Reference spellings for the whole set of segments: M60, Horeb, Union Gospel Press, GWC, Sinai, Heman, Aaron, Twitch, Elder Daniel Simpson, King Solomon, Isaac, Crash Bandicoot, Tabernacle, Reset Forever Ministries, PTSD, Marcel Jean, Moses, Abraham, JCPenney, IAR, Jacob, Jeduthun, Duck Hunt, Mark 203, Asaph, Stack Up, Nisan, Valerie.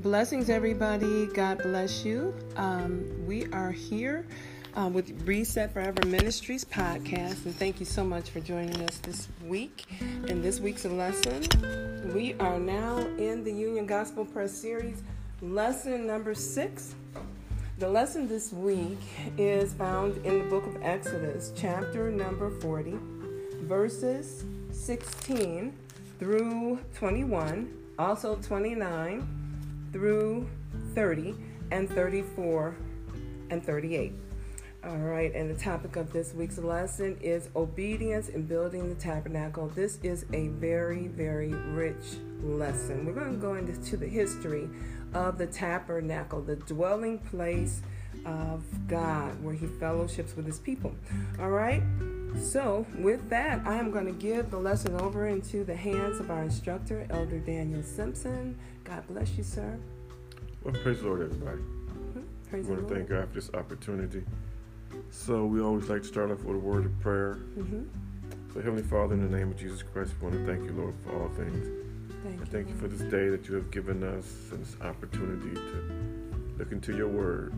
Blessings, everybody. God bless you. We are here with Reset Forever Ministries podcast, and thank you so much for joining us this week. And this week's lesson, we are now in the Union Gospel Press series, lesson number 6. The lesson this week is found in the book of Exodus, chapter number 40, verses 16 through 21, also 29. Through 30 and 34 and 38. All right, and the topic of this week's lesson is obedience in building the tabernacle. This is a very, very rich lesson. We're going to go into the history of the tabernacle, the dwelling place of God, where He fellowships with His people. All right, so with that, I am going to give the lesson over into the hands of our instructor, Elder Daniel Simpson. God bless you, sir. Well, praise the Lord, everybody. Praise the Lord. I want to thank God for this opportunity. So we always like to start off with a word of prayer. So Heavenly Father, in the name of Jesus Christ, we want to thank you, Lord, for all things. Thank you for this day that you have given us and this opportunity to look into your word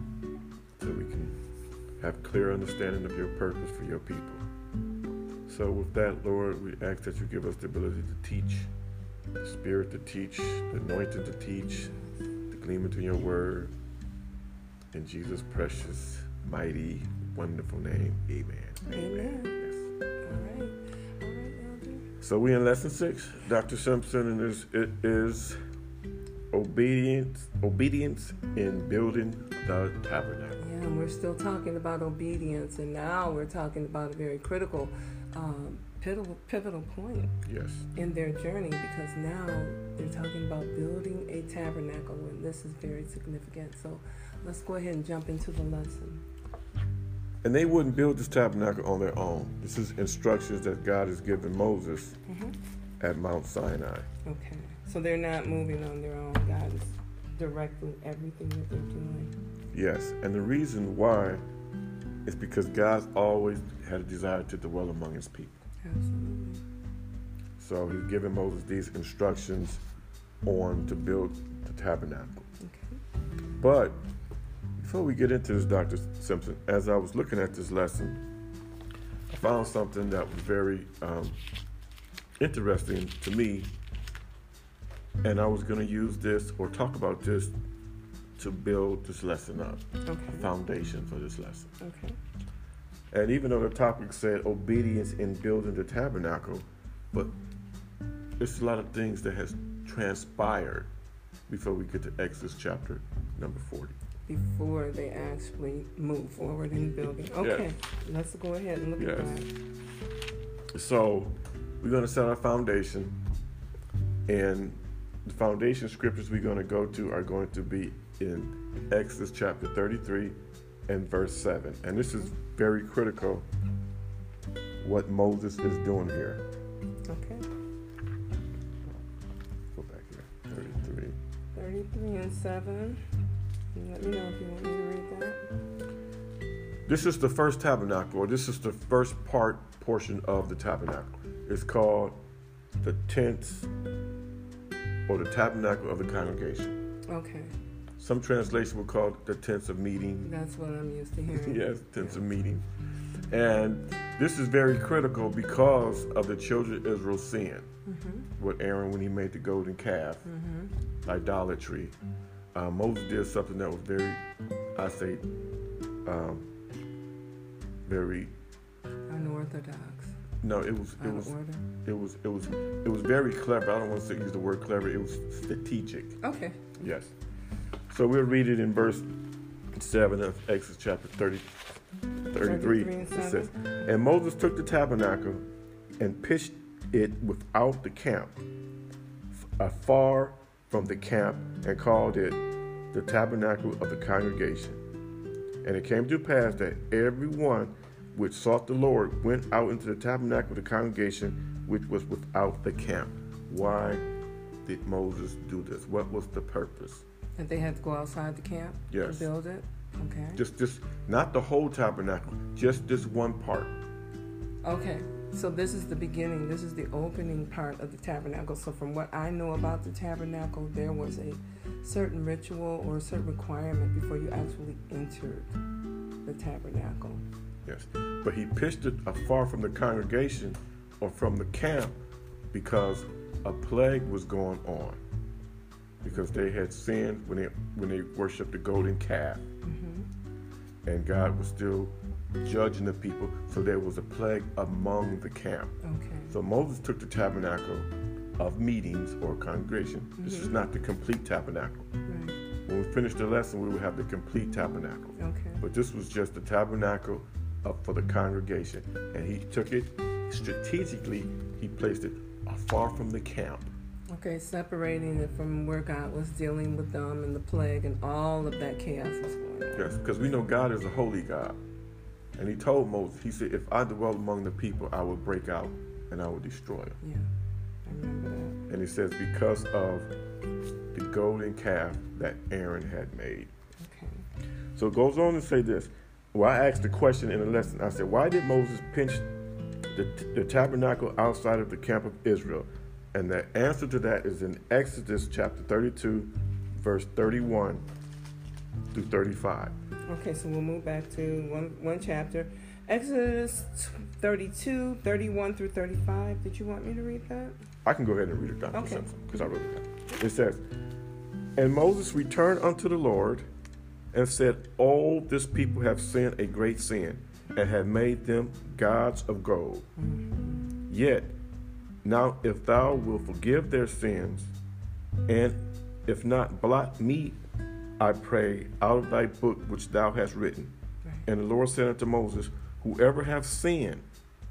so we can have clear understanding of your purpose for your people. So with that, Lord, we ask that you give us the ability to teach, the spirit to teach, the anointing to teach, the gleam into your word. In Jesus' precious, mighty, wonderful name, amen. Yes. All right, Elder. So we're in lesson 6, Dr. Simpson, and it is obedience in building the tabernacle. Yeah, and we're still talking about obedience, and now we're talking about a very critical pivotal point in their journey, because now they're talking about building a tabernacle, and this is very significant. So let's go ahead and jump into the lesson. And they wouldn't build this tabernacle on their own. This is instructions that God has given Moses at Mount Sinai. Okay, so they're not moving on their own. God is directing everything that they're doing. Yes, and the reason why is because God's always had a desire to dwell among His people. Absolutely. So He's giving Moses these instructions on to build the tabernacle. Okay. But before we get into this, Dr. Simpson, as I was looking at this lesson, I found something that was very interesting to me, and I was going to use this or talk about this to build this lesson up, a foundation for this lesson. Okay. And even though the topic said obedience in building the tabernacle, but there's a lot of things that has transpired before we get to Exodus chapter number 40. Before they actually move forward in building. Okay, Let's go ahead and look at that. So we're going to set our foundation, and the foundation scriptures we're going to go to are going to be in Exodus chapter 33 and verse 7. And this is very critical what Moses is doing here. Okay. Go back here. 33. 33 and 7. Let me know if you want me to read that. This is the first tabernacle, or this is the first portion of the tabernacle. It's called the tents, or the tabernacle of the congregation. Okay. Some translations will call it the tents of meeting. That's what I'm used to hearing. Yes, tents of meeting. And this is very critical because of the children of Israel's sin. With Aaron, when he made the golden calf, idolatry. Moses did something that was very, I say, very unorthodox. No, it was very clever. I don't want to use the word clever. It was strategic. Okay. Yes. So we'll read it in verse 7 of Exodus chapter 33. It says, and Moses took the tabernacle and pitched it without the camp, afar from the camp, and called it the tabernacle of the congregation. And it came to pass that everyone which sought the Lord went out into the tabernacle of the congregation, which was without the camp. Why did Moses do this? What was the purpose? That they had to go outside the camp to build it? Okay. Just not the whole tabernacle, just this one part. Okay. So this is the beginning. This is the opening part of the tabernacle. So from what I know about the tabernacle, there was a certain ritual or a certain requirement before you actually entered the tabernacle. Yes, but he pitched it afar from the congregation or from the camp because a plague was going on, because they had sinned when they worshipped the golden calf. Mm-hmm. And God was still judging the people, so there was a plague among the camp. Okay. So Moses took the tabernacle of meetings or congregation. Mm-hmm. This is not the complete tabernacle. Right. When we finish the lesson, we will have the complete tabernacle. Okay. But this was just the tabernacle for the congregation. And he took it strategically, he placed it far from the camp. Okay, separating it from where God was dealing with them and the plague and all of that chaos was going on. Yes, because we know God is a holy God. And he told Moses, he said, if I dwell among the people, I will break out and I will destroy them. Yeah, I remember that. And he says, because of the golden calf that Aaron had made. Okay. So it goes on to say this. Well, I asked the question in the lesson. I said, why did Moses pinch the tabernacle outside of the camp of Israel? And the answer to that is in Exodus chapter 32, verse 31 through 35. Okay, so we'll move back to one chapter. Exodus 32, 31 through 35. Did you want me to read that? I can go ahead and read it down. Okay. Because I wrote it down. It says, and Moses returned unto the Lord and said, all this people have sinned a great sin, and have made them gods of gold. Mm-hmm. Yet, now if thou wilt forgive their sins, and if not, blot me, I pray, out of thy book which thou hast written. Right. And the Lord said unto Moses, whoever hath sinned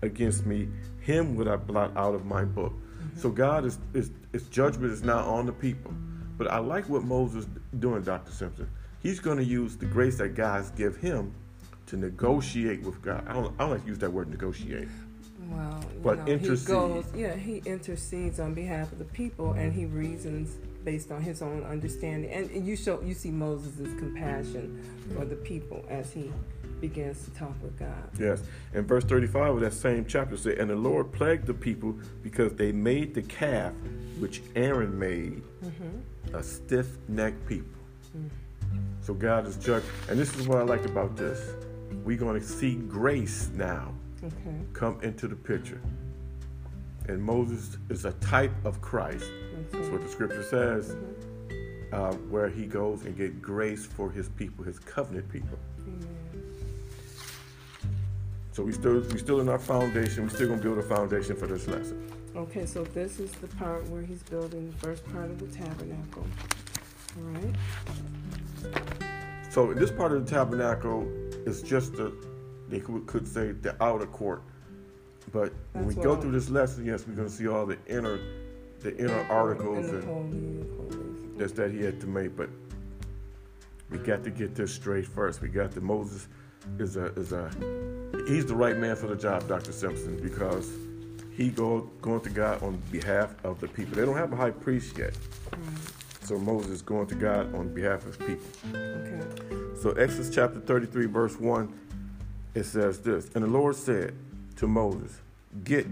against me, him would I blot out of my book. Mm-hmm. So God his judgment is now on the people. But I like what Moses is doing, Dr. Simpson. He's going to use the grace that God's give him to negotiate with God. I don't like to use that word, negotiate. Well, but intercede. He intercedes on behalf of the people, and he reasons based on his own understanding. And you see Moses' compassion for the people as he begins to talk with God. Yes, and verse 35 of that same chapter said, and the Lord plagued the people because they made the calf, which Aaron made, mm-hmm. a stiff-necked people. Mm-hmm. So God is judging. And this is what I like about this. We're going to see grace now come into the picture. And Moses is a type of Christ. Okay. That's what the scripture says, mm-hmm. Where he goes and get grace for his people, his covenant people. Yeah. So we still in our foundation. We're still going to build a foundation for this lesson. Okay, so this is the part where he's building the first part of the tabernacle. All right. So in this part of the tabernacle, it's just they could say the outer court, but when we go through this lesson, yes, we're going to see all the inner articles and that's that he had to make. But we got to get this straight first. We got that Moses is he's the right man for the job, Dr. Simpson, because he going to God on behalf of the people. They don't have a high priest yet, so Moses is going to God on behalf of his people. Okay. So Exodus chapter 33, verse 1, it says this. And the Lord said to Moses,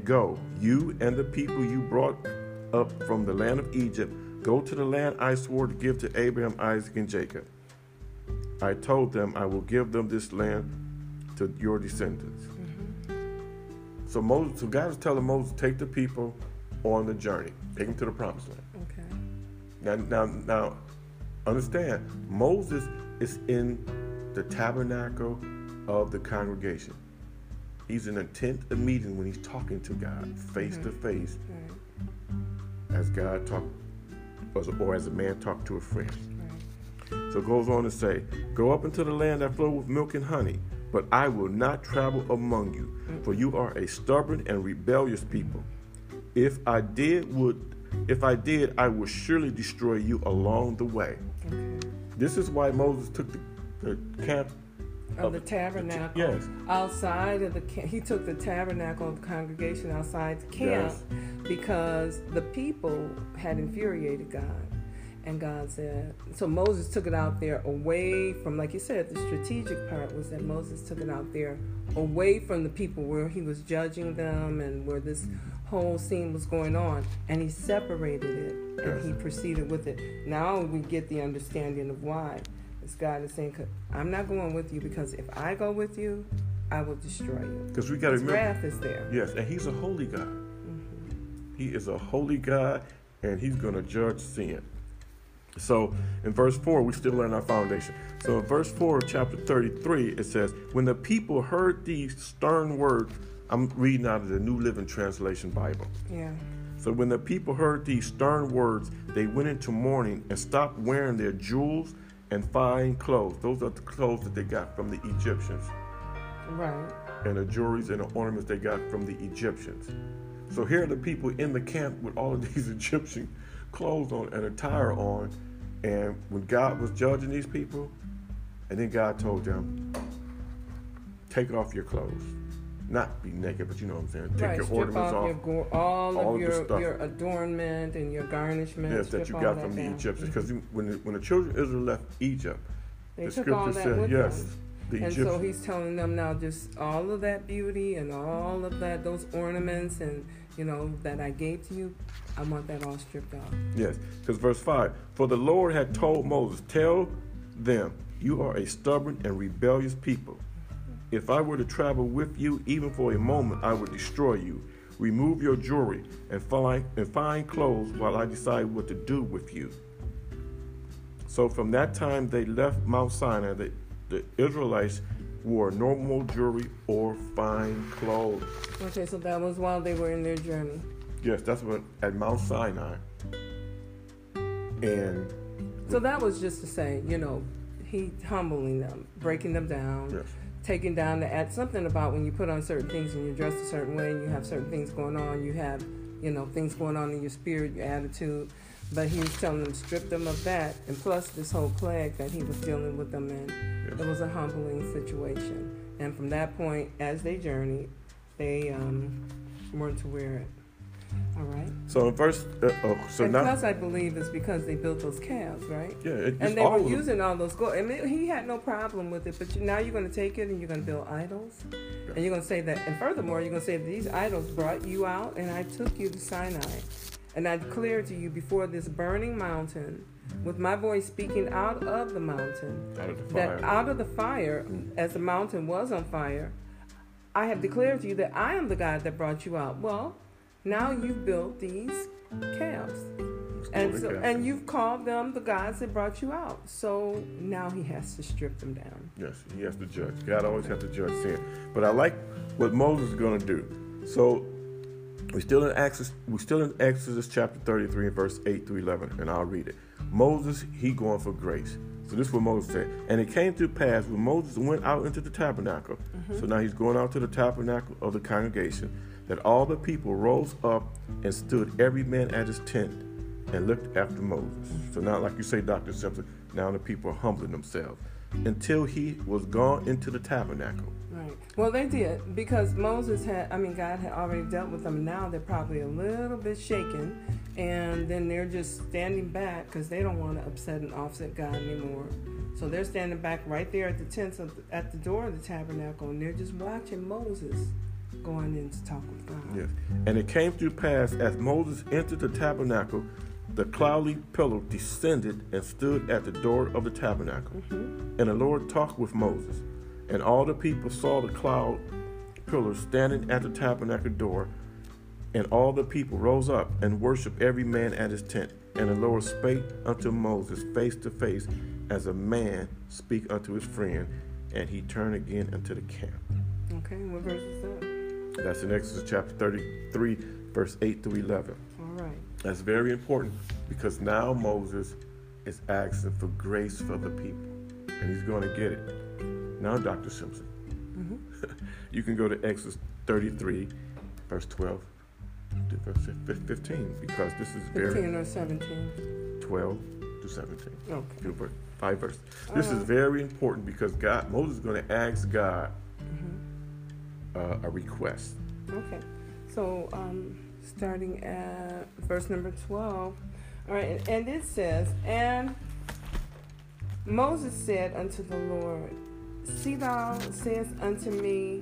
go, you and the people you brought up from the land of Egypt, go to the land I swore to give to Abraham, Isaac, and Jacob. I told them I will give them this land to your descendants. Mm-hmm. So God is telling Moses, take the people on the journey. Take them to the promised land. Okay. Now understand, Moses is in the tabernacle of the congregation. He's in a tent of meeting when he's talking to God face to face, as God talked, or as a man talked to a friend. Right. So it goes on to say, go up into the land that flows with milk and honey, but I will not travel among you, for you are a stubborn and rebellious people. If I did, I would surely destroy you along the way. Okay. This is why Moses took the camp of the tabernacle outside of the camp. He took the tabernacle of the congregation outside the camp because the people had infuriated God. And God said, so Moses took it out there away from, like you said, the strategic part was that Moses took it out there away from the people where he was judging them and where this whole scene was going on, and he separated it, and he proceeded with it. Now we get the understanding of why. It's God is saying, I'm not going with you, because if I go with you, I will destroy you. Because we got to remember, wrath is there. Yes, and he's a holy God. Mm-hmm. He is a holy God, and he's going to judge sin. So in verse 4, we still learn our foundation. So in verse 4 of chapter 33, it says, when the people heard these stern words, I'm reading out of the New Living Translation Bible. Yeah. So when the people heard these stern words, they went into mourning and stopped wearing their jewels and fine clothes. Those are the clothes that they got from the Egyptians. Right. And the jewelries and the ornaments they got from the Egyptians. So here are the people in the camp with all of these Egyptian clothes on and attire on. And when God was judging these people, and then God told them, take off your clothes. Not be naked, but you know what I'm saying. Take your ornaments off. All of your adornment and your garnishment. Yes, that you got from the Egyptians. Because when the children of Israel left Egypt, the scripture said, yes, the Egyptians. And so he's telling them now, just all of that beauty and all of that, those ornaments and, that I gave to you, I want that all stripped off. Yes, because verse 5, for the Lord had told Moses, tell them, you are a stubborn and rebellious people. If I were to travel with you, even for a moment, I would destroy you. Remove your jewelry and fine clothes while I decide what to do with you. So from that time, they left Mount Sinai. The Israelites wore normal jewelry or fine clothes. Okay, so that was while they were in their journey. Yes, that's what at Mount Sinai. And so that was just to say, he humbling them, breaking them down. Yes. Taking down to add something about when you put on certain things and you're dressed a certain way and you have certain things going on, you have, things going on in your spirit, your attitude. But he was telling them, strip them of that. And plus this whole plague that he was dealing with them in. Yes. It was a humbling situation. And from that point, as they journeyed, they weren't to wear it. All right. So in verse, plus I believe it's because they built those calves, right? Yeah, and they were using all those gold, and he had no problem with it. But now you're going to take it and you're going to build idols, and you're going to say that. And furthermore, you're going to say these idols brought you out, and I took you to Sinai, and I declared to you before this burning mountain, with my voice speaking out of the mountain, out of the fire, as the mountain was on fire, I have declared to you that I am the God that brought you out. Well. Now you've built these calves, and you've called them the gods that brought you out. So now he has to strip them down. Yes, he has to judge. God always has to judge sin. But I like what Moses is going to do. So we're still in Exodus chapter 33 and verse 8 through 11, and I'll read it. Moses, he going for grace. So this is what Moses said. And it came to pass when Moses went out into the tabernacle. Mm-hmm. So now he's going out to the tabernacle of the congregation. That all the people rose up and stood every man at his tent and looked after Moses. So now, like you say, Dr. Simpson, now the people are humbling themselves until he was gone into the tabernacle. Right. Well, they did, because God had already dealt with them. Now they're probably a little bit shaken, and then they're just standing back because they don't want to upset and offset God anymore. So they're standing back right there at the tents at the door of the tabernacle, and they're just watching Moses going in to talk with God. Yes. And it came to pass as Moses entered the tabernacle, the cloudy pillar descended and stood at the door of the tabernacle. Mm-hmm. And the Lord talked with Moses. And all the people saw the cloud pillar standing at the tabernacle door. And all the people rose up and worshiped every man at his tent. And the Lord spake unto Moses face to face as a man speak unto his friend. And he turned again unto the camp. Okay, what verse is that? That's in Exodus chapter 33, verse 8 through 11. All right. That's very important, because now Moses is asking for grace for the people, and he's going to get it. Now, Dr. Simpson, mm-hmm. You can go to Exodus 33, verse 12 to verse 15, because this is very... 15 or 17. 12 to 17. Okay. 5 verses. This is very important, because Moses is going to ask God, mm-hmm. A request. Okay. So starting at verse number 12. All right. And it says, and Moses said unto the Lord, See thou sayest unto me,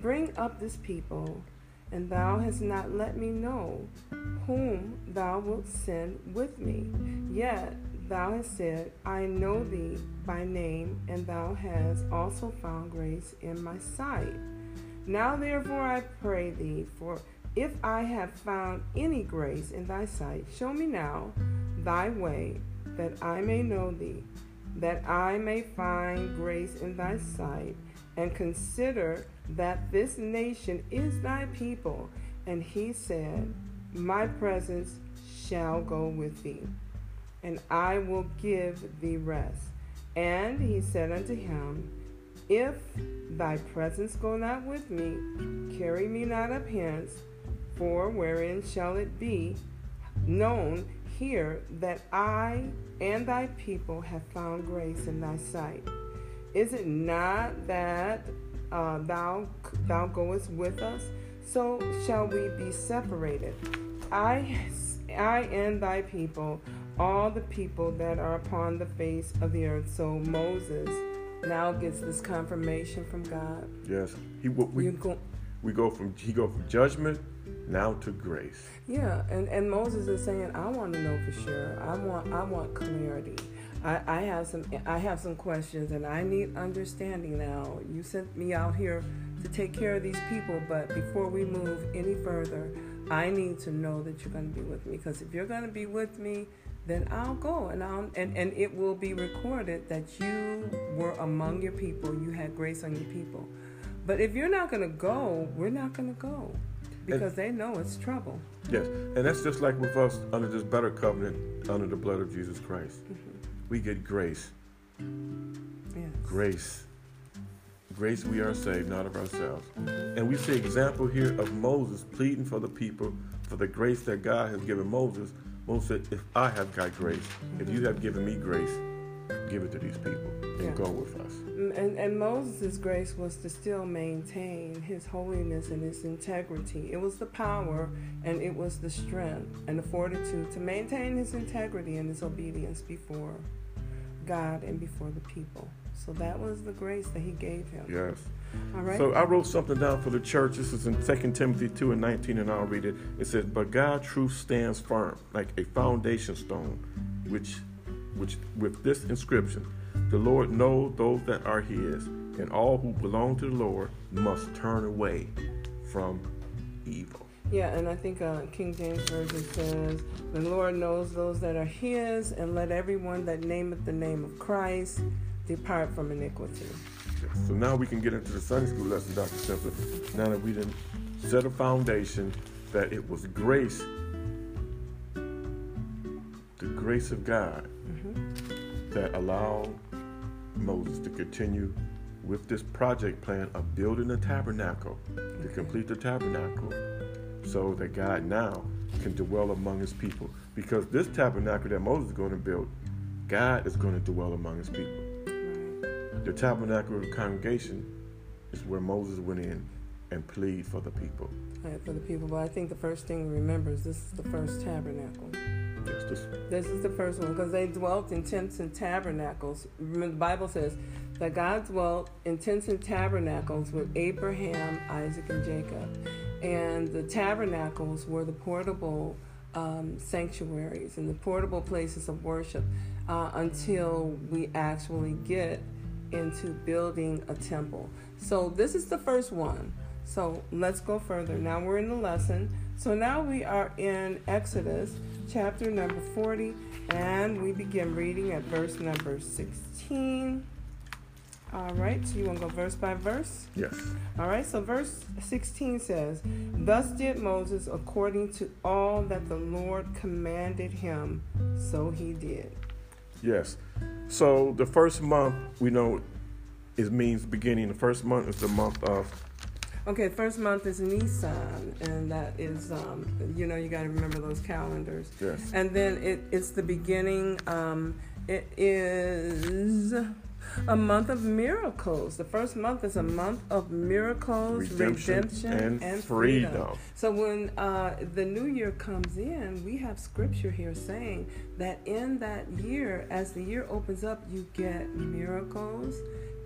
Bring up this people and thou hast not let me know whom thou wilt send with me. Yet thou hast said, I know thee by name, and thou hast also found grace in my sight. Now therefore I pray thee, for if I have found any grace in thy sight, show me now thy way, that I may know thee, that I may find grace in thy sight, and consider that this nation is thy people. And he said, my presence shall go with thee, and I will give thee rest. And he said unto him, if thy presence go not with me, carry me not up hence, for wherein shall it be known here that I and thy people have found grace in thy sight? Is it not that thou goest with us? So shall we be separated, I and thy people, all the people that are upon the face of the earth. So Moses now gets this confirmation from God. Yes, he go from judgment now to grace. Yeah, and Moses is saying, I want to know for sure. I want clarity. I have some questions, and I need understanding now. You sent me out here to take care of these people, but before we move any further, I need to know that you're going to be with me, because if you're going to be with me, then I'll go, and it will be recorded that you were among your people, you had grace on your people. But if you're not going to go, we're not going to go, because they know it's trouble. Yes, and that's just like with us under this better covenant, under the blood of Jesus Christ. Mm-hmm. We get grace. Yes. Grace, we are saved, not of ourselves. And we see example here of Moses pleading for the people, for the grace that God has given Moses. Moses said, if I have got grace, if you have given me grace, give it to these people and go with us. And Moses' grace was to still maintain his holiness and his integrity. It was the power, and it was the strength and the fortitude to maintain his integrity and his obedience before God and before the people. So that was the grace that he gave him. Yes. All right. So I wrote something down for the church. This is in 2 Timothy 2:19, and I'll read it. It says, but God's truth stands firm, like a foundation stone, which with this inscription, the Lord knows those that are his, and all who belong to the Lord must turn away from evil. Yeah, and I think King James Version says, the Lord knows those that are his, and let everyone that nameth the name of Christ depart from iniquity. So now we can get into the Sunday school lesson, Dr. Simpson. Now that we didn't set a foundation, that it was grace, the grace of God, that allowed Moses to continue with this project plan of building the tabernacle, to complete the tabernacle, so that God now can dwell among his people. Because this tabernacle that Moses is going to build, God is going to dwell among his people. The tabernacle of the congregation is where Moses went in and pleaded for the people. Right, for the people. But I think the first thing to remember is this is the first tabernacle. Yes, this is the first one, because they dwelt in tents and tabernacles. Remember, the Bible says that God dwelt in tents and tabernacles with Abraham, Isaac, and Jacob. And the tabernacles were the portable sanctuaries and the portable places of worship until we actually get into building a temple. So this is the first one. So let's go further. Now we're in the lesson. So now we are in Exodus chapter number 40, and we begin reading at verse number 16. All right, so you want to go verse by verse? Yes. All right, so verse 16 says, thus did Moses according to all that the Lord commanded him, so he did. Yes. So the first month, we know it means beginning. The first month is the month of... Okay, first month is Nisan, and that is, you got to remember those calendars. Yes. And then it's the beginning. It is a month of miracles. The first month is a month of miracles, redemption and freedom. So when the new year comes in, we have scripture here saying that in that year, as the year opens up, you get miracles,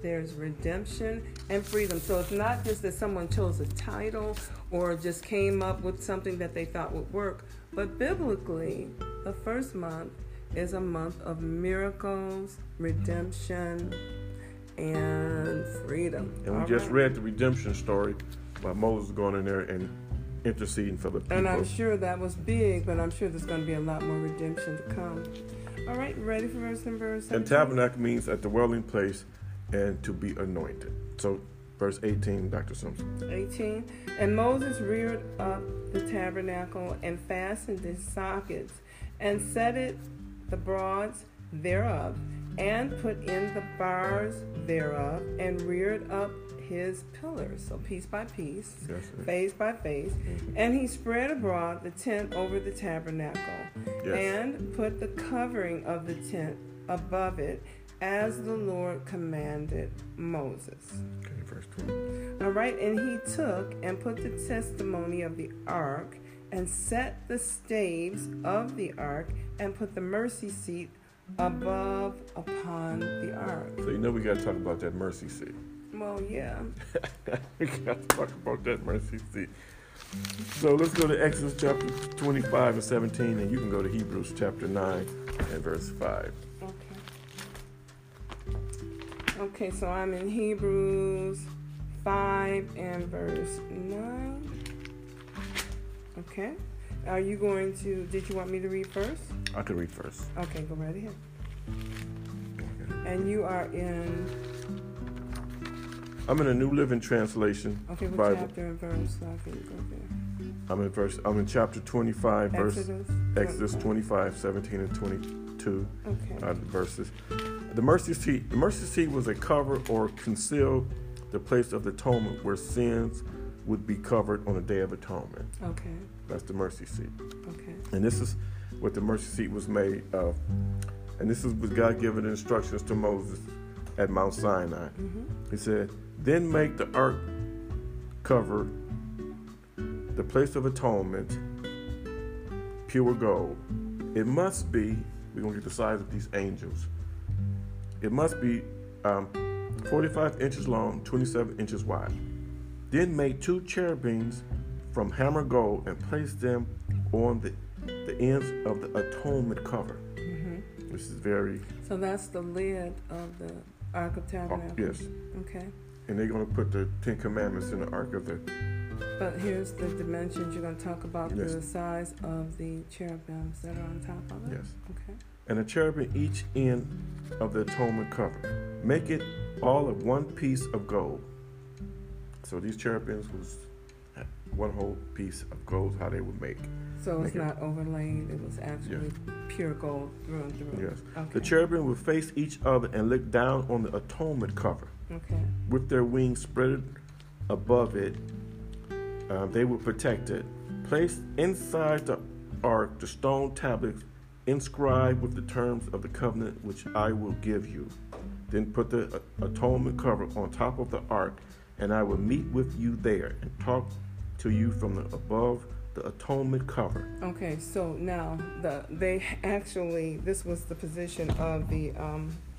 there's redemption and freedom. So it's not just that someone chose a title or just came up with something that they thought would work, but biblically, the first month is a month of miracles, redemption, and freedom. And we just read the redemption story by Moses going in there and interceding for the people. And I'm sure that was big, but I'm sure there's going to be a lot more redemption to come. All right, ready for verse and verse 17? And tabernacle means at the dwelling place and to be anointed. So verse 18, Dr. Simpson. 18. And Moses reared up the tabernacle and fastened its sockets and set it, the broads thereof, and put in the bars thereof, and reared up his pillars, so piece by piece, yes, phase by phase, mm-hmm. and he spread abroad the tent over the tabernacle, yes. and put the covering of the tent above it, as the Lord commanded Moses. Okay, verse 20. All right, and he took and put the testimony of the ark, and set the staves of the ark, and put the mercy seat above upon the ark. So you know we got to talk about that mercy seat. Well, yeah. We got to talk about that mercy seat. So let's go to Exodus chapter 25 and 17, and you can go to Hebrews chapter 9 and verse 5. Okay, so I'm in Hebrews 5 and verse 9. Okay. Are you going to, did you want me to read first? I could read first. Okay, go right ahead. Okay. And you are in? I'm in a New Living Translation. Okay, what Bible. Chapter and verse? So I can go there. I'm in chapter 25, Exodus 25, 17 and 22 okay. Verses. The mercy seat was a cover or concealed the place of the atonement where sins would be covered on the Day of Atonement. Okay. That's the mercy seat. Okay. And this is what the mercy seat was made of. And this is what God giving instructions to Moses at Mount Sinai. Mm-hmm. He said, then make the ark cover the place of atonement pure gold. It must be, we're going to get the size of these angels. It must be 45 inches long, 27 inches wide. Then make two cherubims from hammer gold and place them on the ends of the atonement cover. Mm-hmm. This is very... So that's the lid of the Ark of Tabernacle. Yes. Okay. And they're going to put the Ten Commandments in the Ark of the... But here's the dimensions you're going to talk about, yes. the size of the cherubims that are on top of it? Yes. Okay. And a cherubim each end of the atonement cover. Make it all of one piece of gold. So these cherubims was one whole piece of gold, how they would make. So it's not overlaid, it was actually yes. pure gold through and through. Yes. Okay. The cherubim would face each other and look down on the atonement cover. Okay. With their wings spread above it, they would protect it. Place inside the ark the stone tablets inscribed with the terms of the covenant which I will give you. Then put the atonement cover on top of the ark, and I will meet with you there and talk to you from above the atonement cover. Okay, so now this was the position of the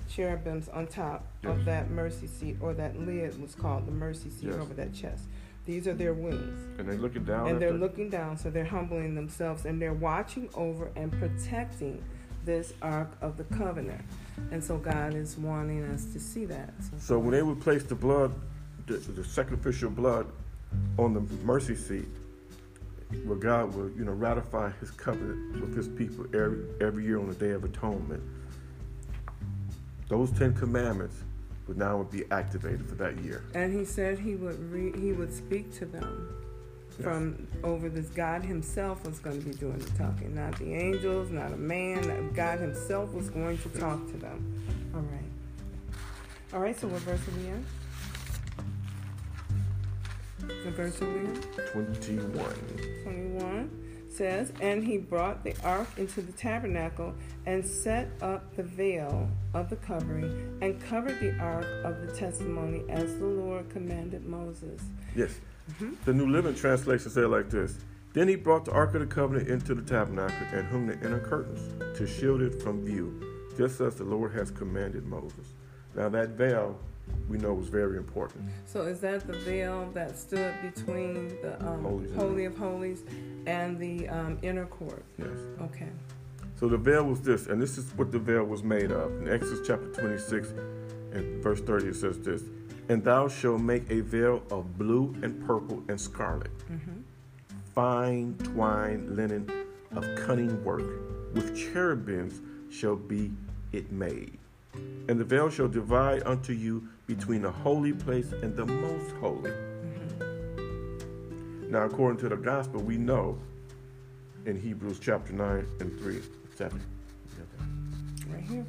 cherubims on top yes. of that mercy seat, or that lid was called the mercy seat yes. over that chest. These are their wings. And they're looking down. And they're looking down, so they're humbling themselves, and they're watching over and protecting this Ark of the Covenant. And so God is wanting us to see that. So when they would place the blood, the sacrificial blood on the mercy seat, where God will, ratify his covenant with his people every year on the Day of Atonement, those 10 commandments would now be activated for that year. And he said he would speak to them from over this. God himself was going to be doing the talking, not the angels, not a man. God himself was going to talk to them. All right, so what verse are we in? The verse are we in? 21 says, and he brought the ark into the tabernacle and set up the veil of the covering and covered the ark of the testimony as the Lord commanded Moses. Yes. Mm-hmm. The New Living Translation said like this: then he brought the ark of the covenant into the tabernacle and hung the inner curtains to shield it from view, just as the Lord has commanded Moses. Now that veil we know was very important. So is that the veil that stood between the Holy of Holies and the inner court? Yes. Okay. So the veil was this, and this is what the veil was made of. In Exodus chapter 26 and verse 30, it says this: "And thou shalt make a veil of blue and purple and scarlet, fine twined linen of cunning work, with cherubims shall be it made. And the veil shall divide unto you between the holy place and the most holy." Now, according to the gospel, we know in Hebrews chapter 9 and 3, 7. Right here.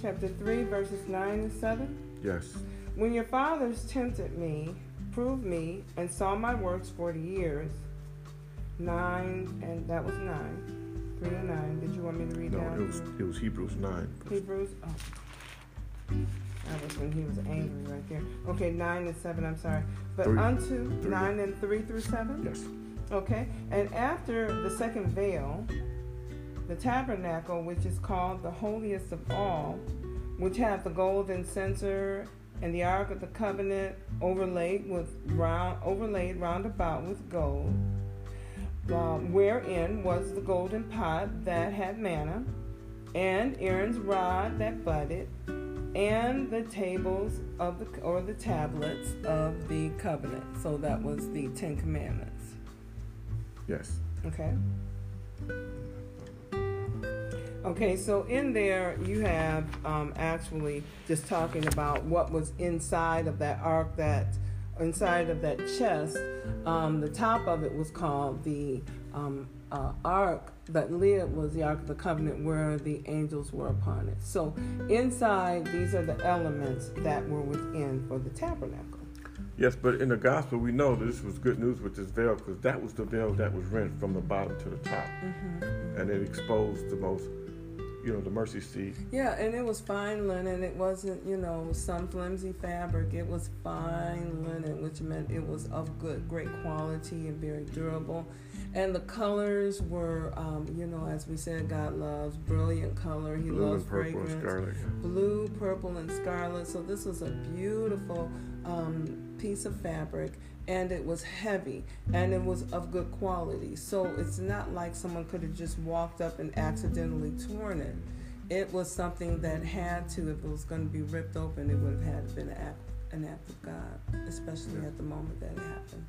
Chapter 3, verses 9 and 7. Yes. "When your fathers tempted me, proved me, and saw my works 40 years. 9, and that was 9. 3 and 9. Did you want me to read that? No, it was Hebrews 9. Hebrews, that was when he was angry right there. Okay, 9 and 7, I'm sorry. But three, unto three, 9 and 3 through 7? Yes. Okay, "and after the second veil, the tabernacle, which is called the holiest of all, which hath the golden censer and the ark of the covenant overlaid round about with gold, wherein was the golden pot that had manna, and Aaron's rod that budded, and the tables of the tablets of the covenant." So that was the Ten Commandments. Yes. Okay. Okay, so in there you have actually just talking about what was inside of that ark, that inside of that chest. The top of it was called the ark. That lid was the Ark of the Covenant, where the angels were upon it. So inside, these are the elements that were within for the tabernacle. Yes, but in the gospel, we know that this was good news with this veil, because that was the veil that was rent from the bottom to the top. Mm-hmm. And it exposed the most, the mercy seat. Yeah, and it was fine linen. It wasn't, some flimsy fabric. It was fine linen, which meant it was of great quality and very durable. And the colors were, as we said, God loves brilliant color. He loves fragrance. Blue, purple, and scarlet. So this was a beautiful piece of fabric, and it was heavy, and it was of good quality. So it's not like someone could have just walked up and accidentally torn it. It was something that had to, if it was going to be ripped open, it would have had to been an act of God, especially at the moment that it happened.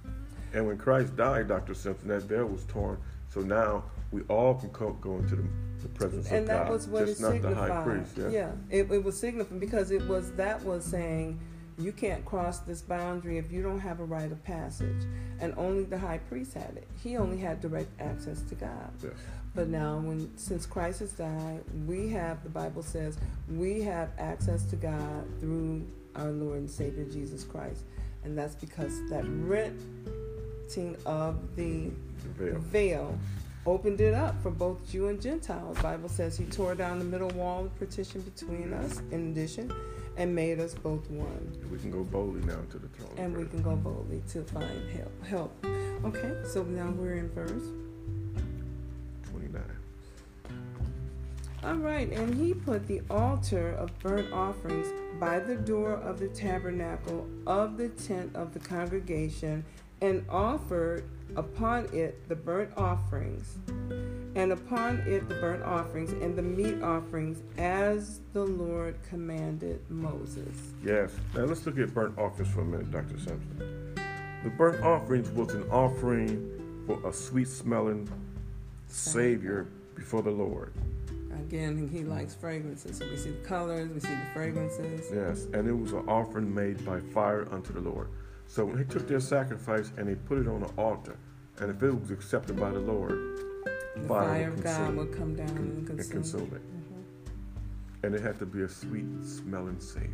And when Christ died, Dr. Simpson, that veil was torn. So now we all can go into the presence of God. And that was what it signified. Just not the high priest. Yeah, it was significant, because that was saying, you can't cross this boundary if you don't have a rite of passage. And only the high priest had it. He only had direct access to God. Yes. But now, since Christ has died, the Bible says, we have access to God through our Lord and Savior, Jesus Christ. And that's because that renting of the veil opened it up for both Jew and Gentile. The Bible says he tore down the middle wall of partition between us, in addition, and made us both one. We can go boldly now to the throne. And we can go boldly to find help. Okay, so now we're in verse 29. All right, and he put the altar of burnt offerings by the door of the tabernacle of the tent of the congregation, and offered upon it the burnt offerings, and the meat offerings, as the Lord commanded Moses. Yes. Now let's look at burnt offerings for a minute, Dr. Simpson. The burnt offerings was an offering for a sweet-smelling Savior before the Lord. Again, he likes fragrances. So we see the colors, we see the fragrances. Yes, and it was an offering made by fire unto the Lord. So when they took their sacrifice and they put it on the altar, and if it was accepted by the Lord, the fire of God would come down and consume it. Mm-hmm. And it had to be a sweet-smelling Savior.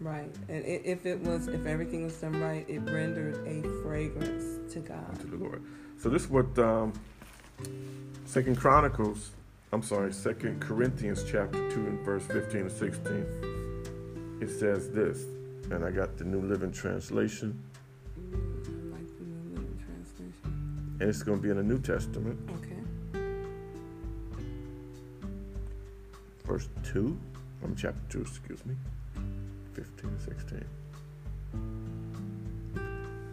Right. And if everything was done right, it rendered a fragrance to God. Unto the Lord. So this is what 2 Corinthians chapter 2 and verse 15 and 16. It says this, and I got the New Living Translation. I like the New Living Translation. And it's going to be in the New Testament. Okay. Verse 2, chapter 2, 15. 15:16.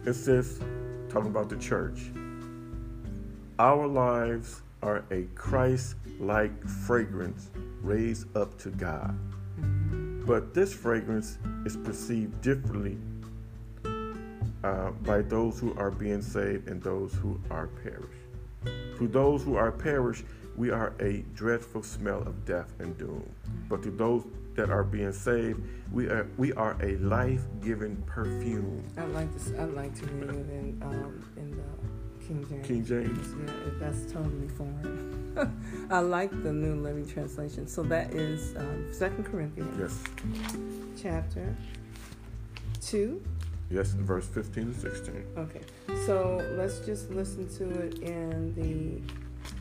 It says, talking about the church, our lives are a Christ-like fragrance raised up to God. But this fragrance is perceived differently by those who are being saved and those who are perished. To those who are perished, we are a dreadful smell of death and doom. But to those that are being saved, we are a life-giving perfume. I like to read it in the King James. King James. Yeah, that's totally foreign. I like the New Living Translation. So that is 2 Corinthians. Yes. Chapter 2. Yes, verse 15 and 16. Okay, so let's just listen to it in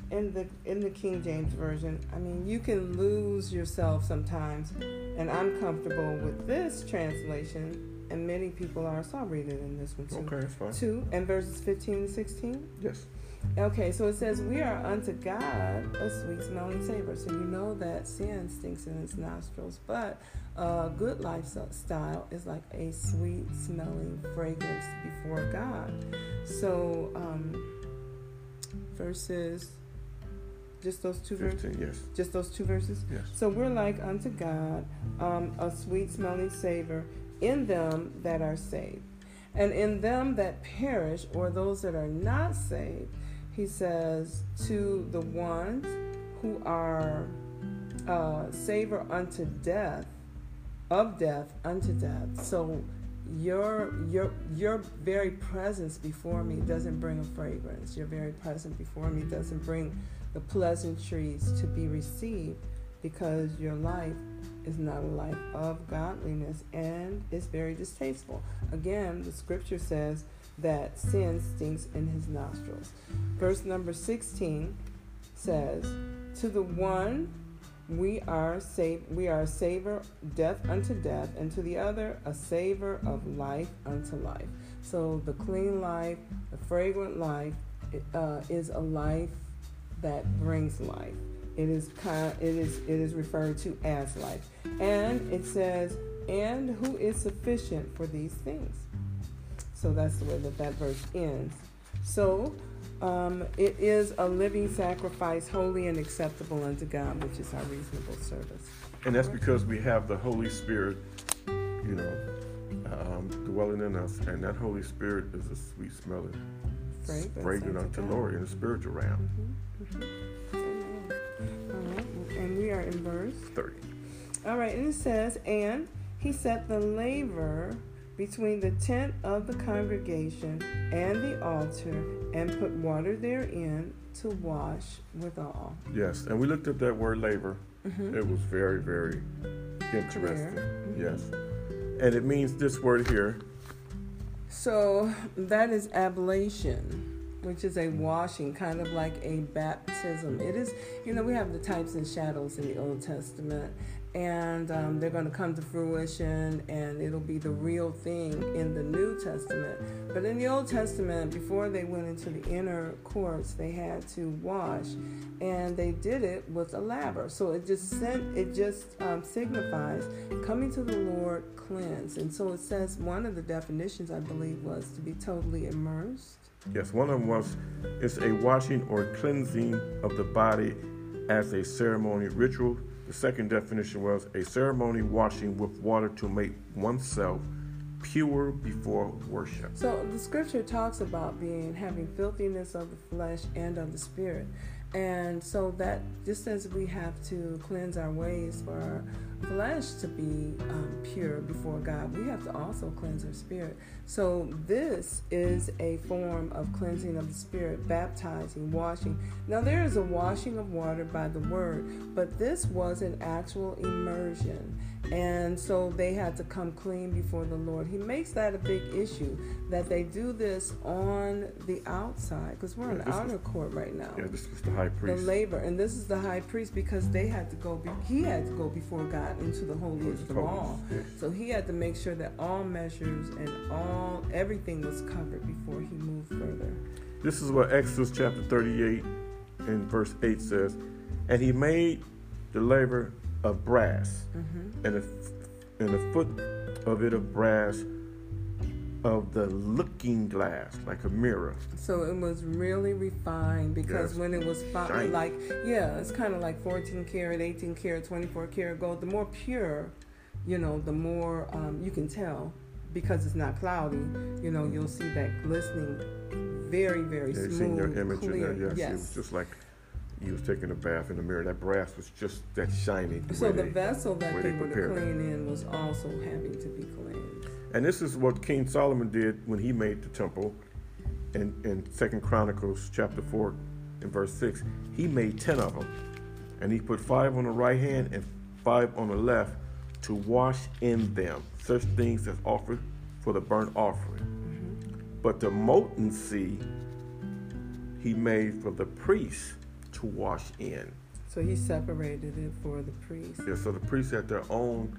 the King James Version. I mean, you can lose yourself sometimes, and I'm comfortable with this translation, and many people are, so I'll read it in this one too. Okay, that's fine. 2 and verses 15 and 16? Yes. Okay, so it says, we are unto God a sweet-smelling savor. So you know that sin stinks in its nostrils, but a good lifestyle is like a sweet-smelling fragrance before God. So, verses... Just those two 15, verses? Yes. Just those two verses? Yes. So we're like unto God, a sweet-smelling savor in them that are saved. And in them that perish, or those that are not saved, he says, to the ones who are savor unto death, of death unto death. So your very presence before me doesn't bring a fragrance. Your very presence before me doesn't bring the pleasantries to be received, because your life is not a life of godliness and is very distasteful. Again, the scripture says that sin stinks in his nostrils. Verse number 16 says, to the one we are a savor death unto death, and to the other a savor of life unto life. So the clean life, the fragrant life, is a life that brings life. It is referred to as life. And it says, and who is sufficient for these things? So that's the way that verse ends. So it is a living sacrifice, holy and acceptable unto God, which is our reasonable service. And that's because we have the Holy Spirit, dwelling in us, and that Holy Spirit is a sweet smelling fragrance unto glory in the spiritual realm. Mm-hmm. Mm-hmm. All right, and we are in verse 30. All right, and it says, and he set the laver between the tent of the congregation and the altar, and put water therein to wash withal. Yes, and we looked at that word laver. Mm-hmm. It was very, very interesting. Mm-hmm. Yes, and it means this word here. So that is ablation, which is a washing, kind of like a baptism. It is, we have the types and shadows in the Old Testament, and they're going to come to fruition, and it'll be the real thing in the New Testament. But in the Old Testament, before they went into the inner courts, they had to wash, and they did it with a laver. So it just signifies coming to the Lord cleansed. And so it says one of the definitions, I believe, was to be totally immersed. Yes, one of them was, it's a washing or cleansing of the body as a ceremony ritual. The second definition was a ceremony washing with water to make oneself pure before worship. So the scripture talks about having filthiness of the flesh and of the spirit. And so that just as we have to cleanse our ways for our flesh to be pure before God, we have to also cleanse our spirit. So this is a form of cleansing of the spirit, baptizing, washing. Now there is a washing of water by the word, but this was an actual immersion. And so they had to come clean before the Lord. He makes that a big issue, that they do this on the outside, because we're in the outer court right now. Yeah, this is the high priest. The labor, and this is the high priest, because they had to go. He had to go before God into the holiest of all. Yes. So he had to make sure that all measures and all everything was covered before he moved further. This is what Exodus chapter 38 and verse 8 says, and he made the labor of brass, mm-hmm. and a foot of it of brass, of the looking glass, like a mirror. So it was really refined, because yes. when it was like, yeah, it's kind of like 14 karat, 18 karat, 24 karat gold. The more pure, you know, the more you can tell, because it's not cloudy. You know, you'll see that glistening, very, very smooth, clear. You've seen your image in there, yes. It was just like you was taking a bath in the mirror. That brass was just that shiny. So the vessel that they were to clean in was also having to be cleansed. And this is what King Solomon did when he made the temple. In 2 Chronicles chapter 4 and verse 6, he made 10 of them. And he put 5 on the right hand and 5 on the left to wash in them such things as offered for the burnt offering. Mm-hmm. But the molten sea he made for the priests to wash in. So he separated it for the priests. Yeah, so the priests had their own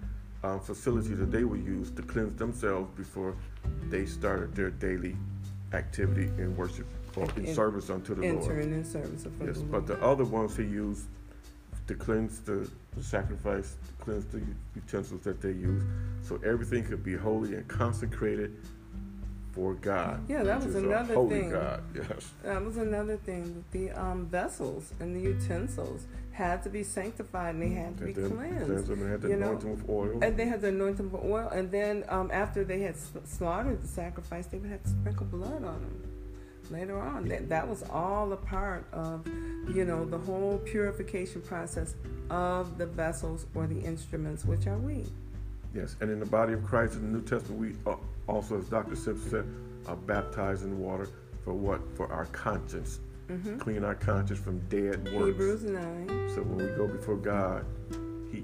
facility that they would use to cleanse themselves before they started their daily activity in worship or in service unto the Lord. Entering in service of the Lord. Yes, but the other ones he used to cleanse the sacrifice, to cleanse the utensils that they used, so everything could be holy and consecrated for God. Yeah, that was another holy thing. God, yes. That was another thing. The vessels and the utensils had to be sanctified, and they had to be cleansed. And they had to anoint them with oil. And they had to anoint them with oil. And then after they had slaughtered the sacrifice, they would have to sprinkle blood on them later on. That was all a part of, you know, the whole purification process of the vessels or the instruments, which are we. Yes, and in the body of Christ in the New Testament, we also, as Dr. Simpson said, are baptized in water for what? For our conscience. Mm-hmm. Clean our conscience from dead works. Hebrews 9. So when we go before God, He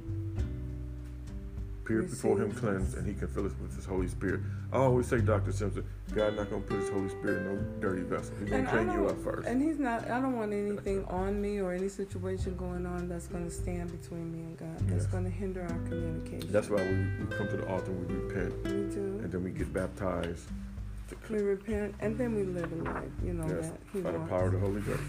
appears before Him cleansed, and He can fill us with His Holy Spirit. I always say, Dr. Simpson, God's not going to put His Holy Spirit in no dirty vessel. He's going to clean you up first. And He's not, I don't want anything on me or any situation going on that's going to stand between me and God, that's yes. going to hinder our communication. That's why we come to the altar and we repent. We do. And then we get baptized. We repent, and then we live in life, you know, yes, that He by wants. The power of the Holy Ghost.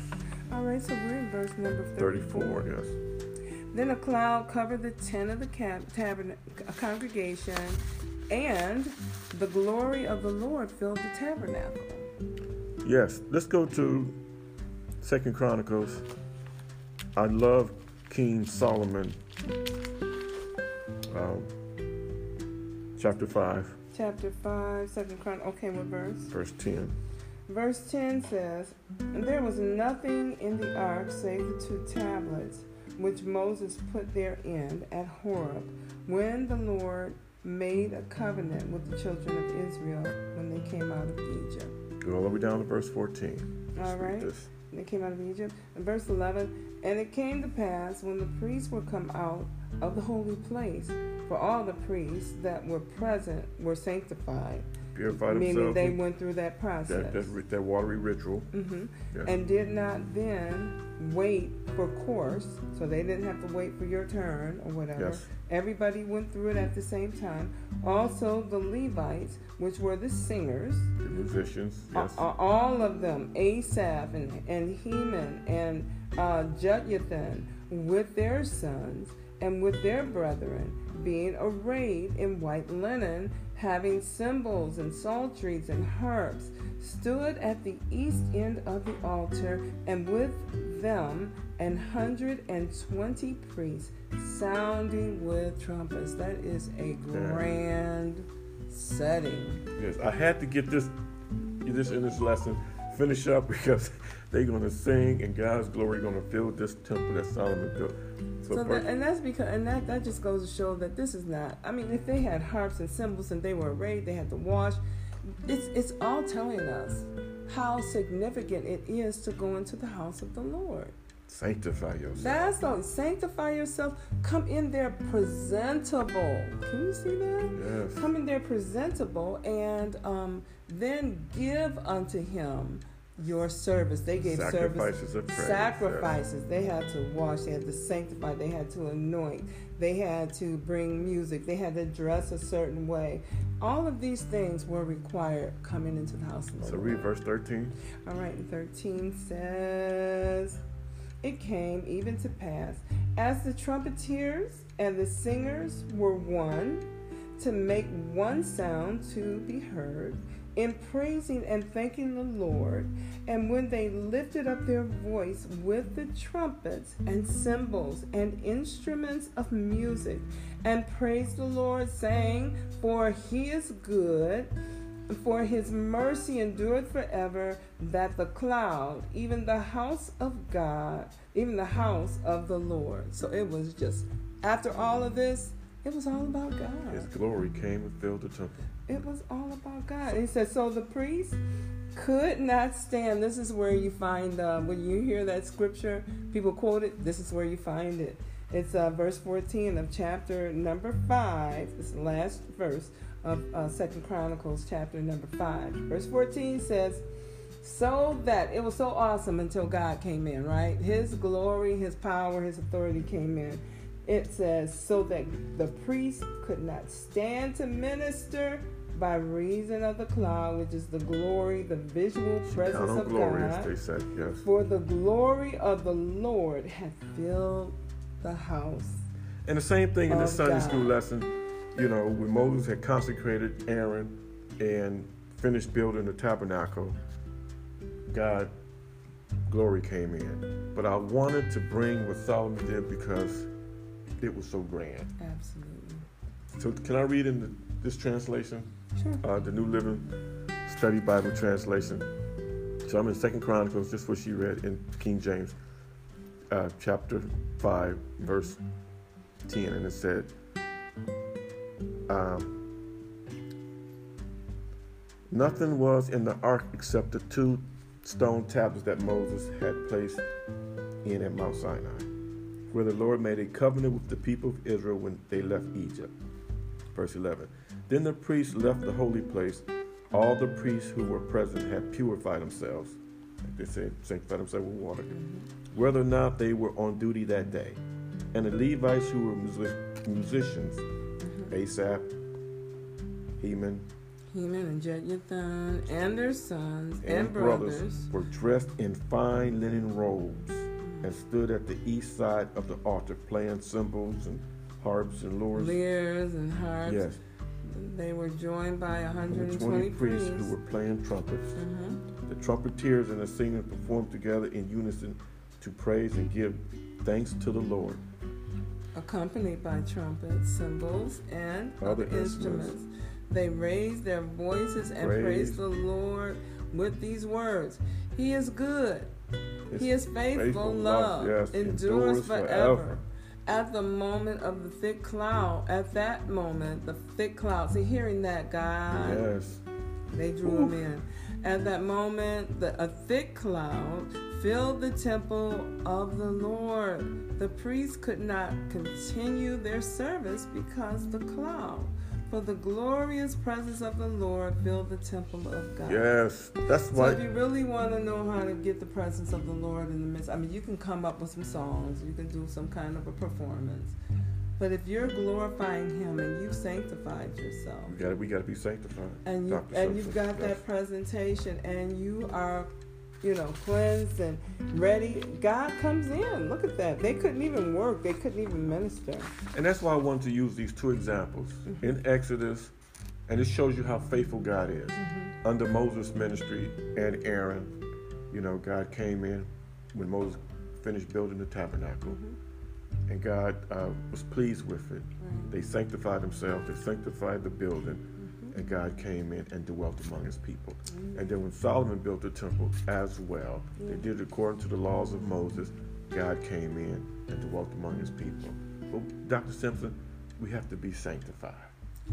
All right, so we're in verse number 34. 34, yes. Then a cloud covered the tent of the congregation, and the glory of the Lord filled the tabernacle. Yes, let's go to 2 Chronicles. I love King Solomon, chapter 5. Chapter 5, 2 Chronicles. Okay, what verse? Verse 10. Verse 10 says, and there was nothing in the ark save the 2 tablets, which Moses put therein at Horeb, when the Lord made a covenant with the children of Israel when they came out of Egypt. Go all the way down to verse 14. All right. They came out of Egypt. And verse 11, and it came to pass when the priests were come out of the holy place, for all the priests that were present were sanctified. Purified themselves. Meaning they went through that process. That watery ritual. Mm-hmm. Yes. And did not then wait for course. So they didn't have to wait for your turn or whatever. Yes. Everybody went through it at the same time. Also the Levites, which were the singers. The musicians, yes. All of them, Asaph and Heman and Jeduthun, with their sons and with their brethren, being arrayed in white linen, having cymbals and psalteries and harps, stood at the east end of the altar, and with them 120 priests, sounding with trumpets. That is a grand setting. Yes, I had to get this in this lesson, finish up, because they're going to sing, and God's glory going to fill this temple that Solomon built. So that just goes to show that this is not. I mean, if they had harps and cymbals and they were arrayed, they had to wash. It's all telling us how significant it is to go into the house of the Lord. Sanctify yourself. That's all. Sanctify yourself. Come in there presentable. Can you see that? Yes. Come in there presentable, and then give unto Him your service. They gave sacrifices service, of praise, sacrifices. Yeah. They had to wash, they had to sanctify, they had to anoint, they had to bring music, they had to dress a certain way. All of these things were required coming into the house of the Lord. So read verse 13. All right, 13 says, it came even to pass, as the trumpeters and the singers were one, to make one sound to be heard in praising and thanking the Lord. And when they lifted up their voice with the trumpets and cymbals and instruments of music, and praised the Lord, saying, "For he is good, for his mercy endureth forever," that the cloud, even the house of God, even the house of the Lord. So it was just, after all of this, it was all about God. His glory came and filled the temple. It was all about God. And he said, so the priest could not stand. This is where you find, when you hear that scripture, people quote it, this is where you find it. It's verse 14 of chapter number 5. It's the last verse of 2nd Chronicles chapter number 5. Verse 14 says, so that, it was so awesome until God came in, right? His glory, his power, his authority came in. It says, so that the priest could not stand to minister by reason of the cloud, which is the glory, the visual presence of God. They said, yes. For the glory of the Lord had filled the house. And the same thing in the Sunday school lesson, you know, when Moses had consecrated Aaron and finished building the tabernacle, God glory came in. But I wanted to bring what Solomon did because it was so grand. Absolutely. So can I read in this translation? Sure. The New Living Study Bible translation. So I'm in 2nd Chronicles, just what she read in King James, chapter 5, verse 10. And it said, nothing was in the ark except the 2 stone tablets that Moses had placed in at Mount Sinai, where the Lord made a covenant with the people of Israel when they left Egypt. Verse 11. Then the priests left the holy place. All the priests who were present had purified themselves. Like they said, sanctified themselves with water, whether or not they were on duty that day. And the Levites who were musicians, Asaph, Heman and Jeduthun, and their sons and brothers, were dressed in fine linen robes, and stood at the east side of the altar, playing cymbals and harps and lyres. Lyres and harps. Yes. They were joined by 120 priests who were playing trumpets. Mm-hmm. The trumpeteers and the singers performed together in unison to praise and give thanks to the Lord, accompanied by trumpets, cymbals, and other instruments. They raised their voices and praised the Lord with these words: He is good. He is faithful, love, yes, endures forever. At the moment of the thick cloud, at that moment, the thick cloud. See, hearing that, God, yes, they drew him in. At that moment, a thick cloud filled the temple of the Lord. The priests could not continue their service because the cloud, for the glorious presence of the Lord, filled the temple of God. Yes, that's why. So if you really want to know how to get the presence of the Lord in the midst, I mean, you can come up with some songs, you can do some kind of a performance, but if you're glorifying Him and you've sanctified yourself, we got to be sanctified, and you've got that presentation, and you are, cleansed and ready, God comes in. Look at that. They couldn't even work. They couldn't even minister. And that's why I wanted to use these 2 examples. Mm-hmm. In Exodus, and it shows you how faithful God is. Mm-hmm. Under Moses' ministry and Aaron, God came in when Moses finished building the tabernacle. Mm-hmm. And God was pleased with it. Right. They sanctified themselves. They sanctified the building. And God came in and dwelt among his people. Mm-hmm. And then when Solomon built the temple as well, they did it according to the laws of Moses. God came in and dwelt among his people. But Dr. Simpson, we have to be sanctified.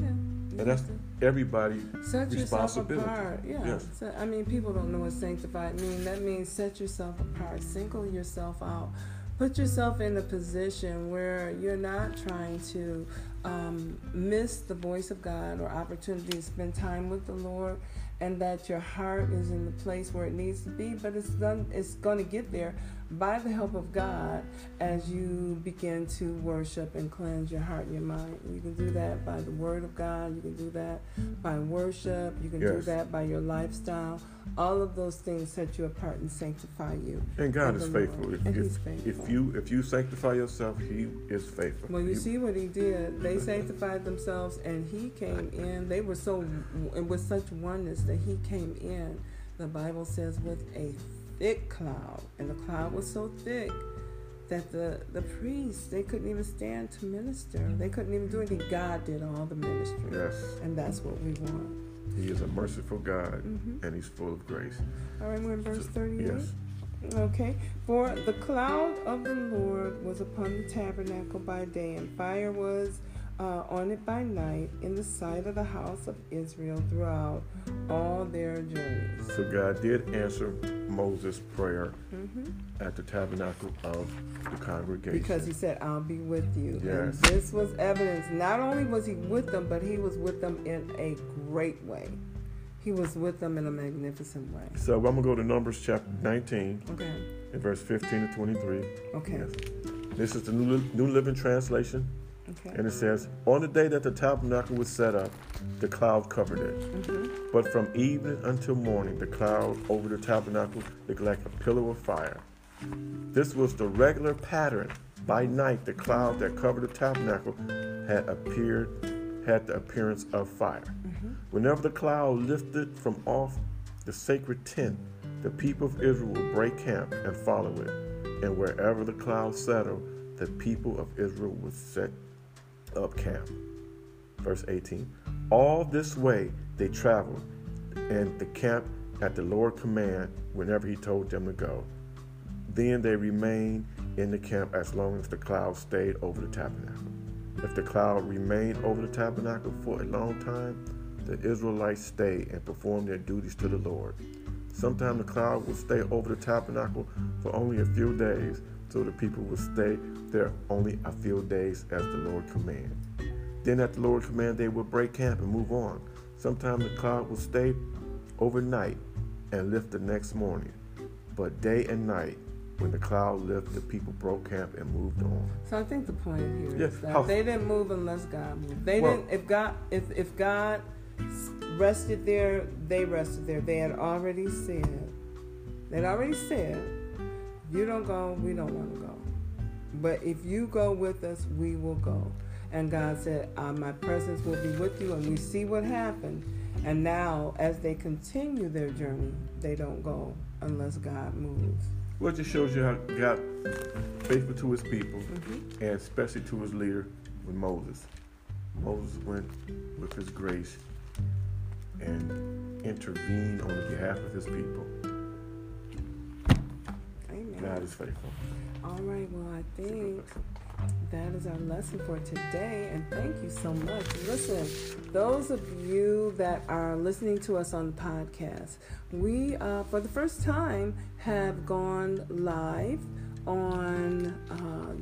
Yeah. And that's everybody's responsibility. Set yourself apart. Yeah. Yes. So, people don't know what sanctified means. That means set yourself apart. Single yourself out. Put yourself in a position where you're not trying to miss the voice of God or opportunity to spend time with the Lord, and that your heart is in the place where it needs to be, but it's going to get there by the help of God as you begin to worship and cleanse your heart and your mind. You can do that by the Word of God. You can do that by worship. You can do that by your lifestyle. All of those things set you apart and sanctify you. And God is faithful. If you sanctify yourself, He is faithful. Well, you see what He did. They sanctified themselves, and He came in. They were so with such oneness that He came in. The Bible says with a thick cloud, and the cloud was so thick that the priests, they couldn't even stand to minister. They couldn't even do anything. God did all the ministry. Yes. And that's what we want. He is a merciful God, and He's full of grace. All right, we're in verse 38. Yes. Okay. For the cloud of the Lord was upon the tabernacle by day, and fire was on it by night in the sight of the house of Israel throughout all their journeys. So God did answer Moses' prayer at the tabernacle of the congregation. Because He said, I'll be with you. Yes. And this was evidence. Not only was He with them, but He was with them in a great way. He was with them in a magnificent way. So I'm going to go to Numbers chapter 19, in verse 15 to 23. Okay. Yes. This is the New Living Translation. Okay. And it says, on the day that the tabernacle was set up, the cloud covered it. But from evening until morning, the cloud over the tabernacle looked like a pillar of fire. This was the regular pattern. By night, the cloud that covered the tabernacle had the appearance of fire. Whenever the cloud lifted from off the sacred tent, the people of Israel would break camp and follow it. And wherever the cloud settled, the people of Israel would set up camp. Verse 18. All this way they traveled, and the camp at the Lord's command whenever He told them to go. Then they remained in the camp as long as the cloud stayed over the tabernacle. If the cloud remained over the tabernacle for a long time, the Israelites stayed and performed their duties to the Lord. Sometimes the cloud would stay over the tabernacle for only a few days, so the people would stay there only a few days as the Lord commanded. Then at the Lord's command, they would break camp and move on. Sometimes the cloud would stay overnight and lift the next morning. But day and night, when the cloud lifted, the people broke camp and moved on. So I think the point here is that they didn't move unless God moved. If God rested there, they rested there. They'd already said, you don't go, we don't want to go. But if you go with us, we will go. And God said, my presence will be with you. And we see what happened. And now, as they continue their journey, they don't go unless God moves. Well, it just shows you how God is faithful to His people, and especially to His leader with Moses. Moses went with His grace and intervened on the behalf of His people. Amen. God is faithful. All right, well, I think that is our lesson for today, and thank you so much. Listen, those of you that are listening to us on podcast, we for the first time have gone live on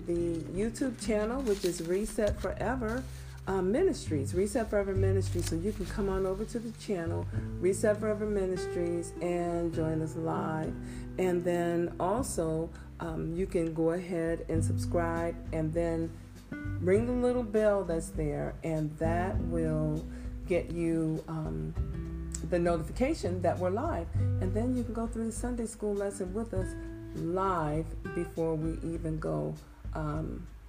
the YouTube channel, which is Reset Forever Ministries, Reset Forever Ministries. So you can come on over to the channel, Reset Forever Ministries, and join us live. And then also, you can go ahead and subscribe, and then ring the little bell that's there, and that will get you the notification that we're live. And then you can go through the Sunday school lesson with us live before we even go,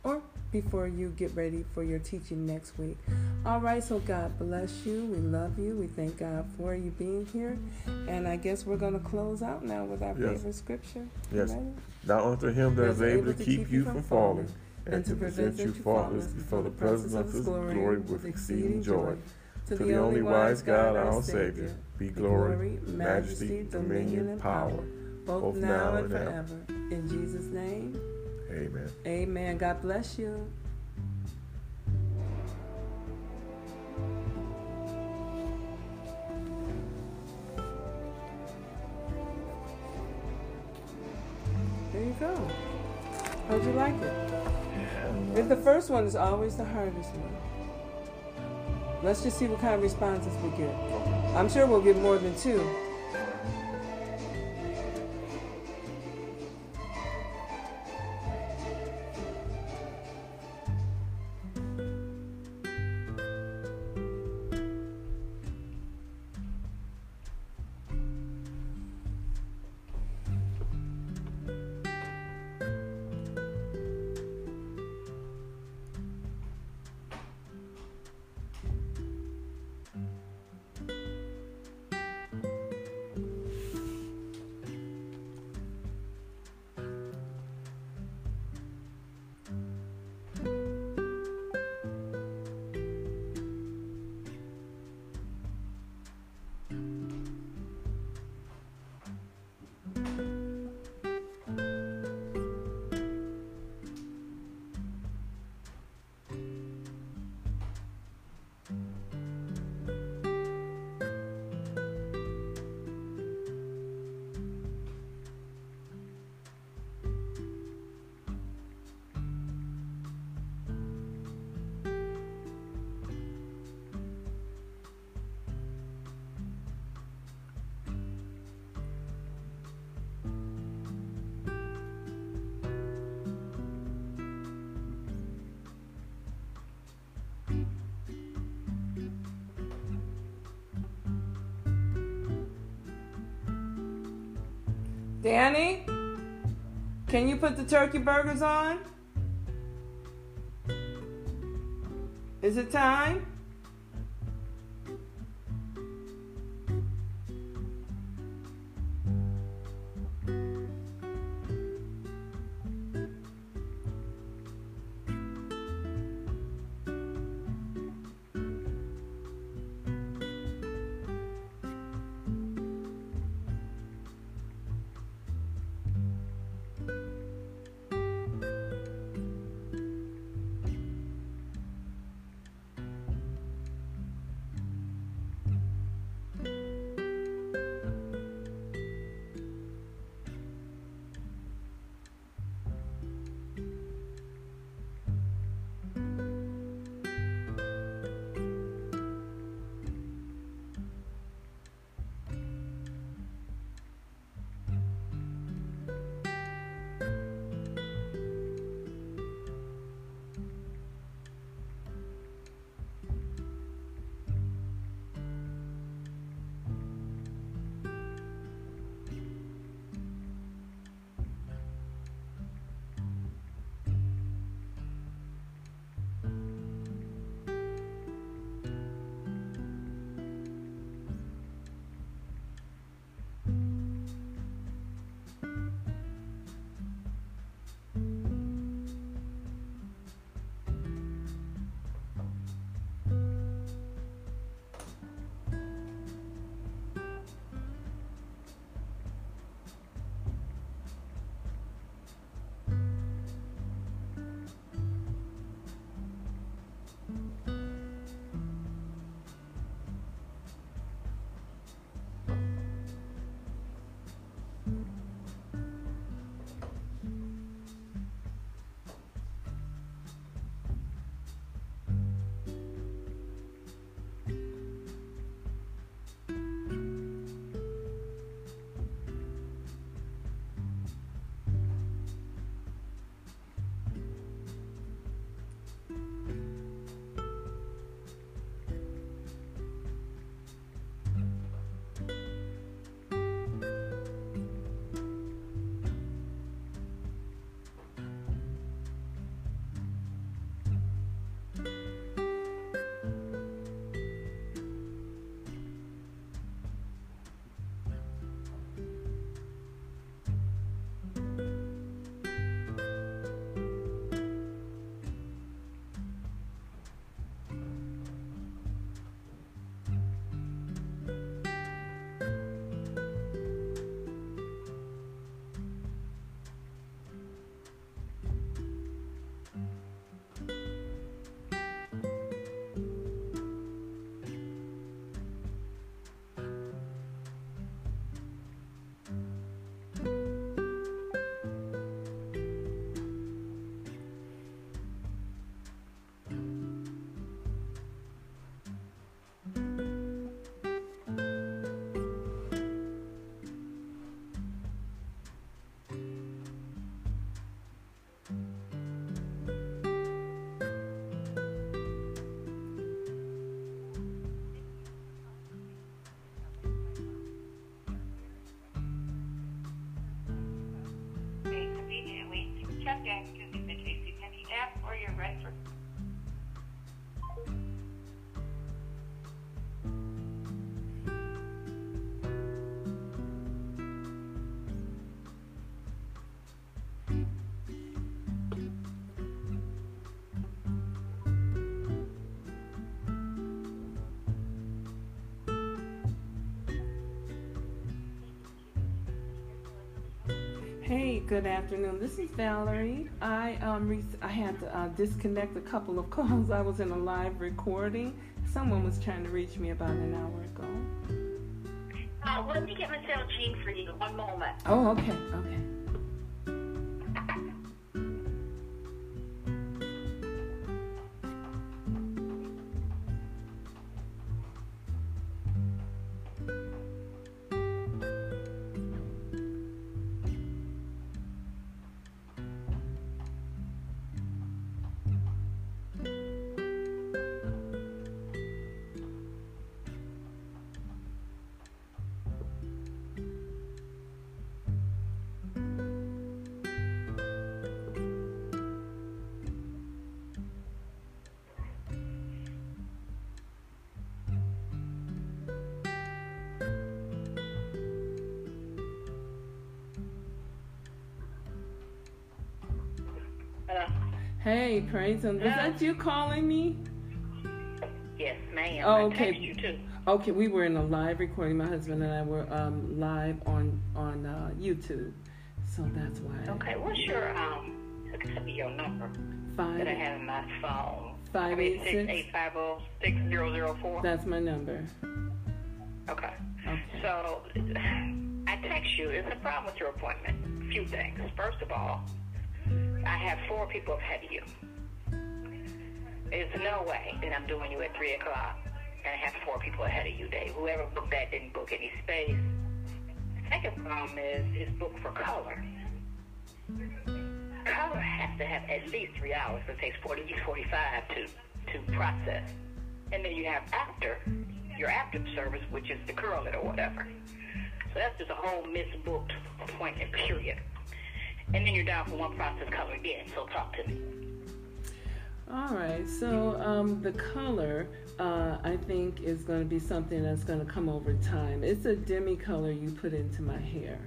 or before you get ready for your teaching next week. All right, so God bless you. We love you. We thank God for you being here. And I guess we're going to close out now with our favorite scripture. Yes. Right? Not unto Him that is able to keep you from falling, and to present you faultless before the presence of His glory with exceeding joy. To the only wise God, our Savior, be glory, majesty, dominion, power, both now and forever. In Jesus' name. Amen. Amen. God bless you. There you go. How'd you like it? Yeah. The first one is always the hardest one. Let's just see what kind of responses we get. I'm sure we'll get more than 2. Danny, can you put the turkey burgers on? Is it time? Using the JCPenney app or your Redford. Hey, good afternoon. This is Valerie. I had to disconnect a couple of calls. I was in a live recording. Someone was trying to reach me about an hour ago. Let me get Marcel Jean for you. One moment. Oh, okay. Okay. Hey, praise him. Is that you calling me? Yes, ma'am. Oh, okay. I text you too. Okay, we were in a live recording. My husband and I were live on YouTube, so that's why. Okay, what's your look at your number that I have in my phone? 586-850-6004. That's my number. Okay. So I text you. It's a problem with your appointment. A few things. First of all, I have 4 people ahead of you. There's no way that I'm doing you at 3 o'clock and I have 4 people ahead of you, Dave. Whoever booked that didn't book any space. Second problem is it's booked for color. Color has to have at least 3 hours. It takes 40 to 45 to process. And then you have after your after service, which is the curl it or whatever. So that's just a whole misbooked appointment, period. And then you're down for one process color again, so talk to me. All right, so the color, I think, is going to be something that's going to come over time. It's a demi color you put into my hair.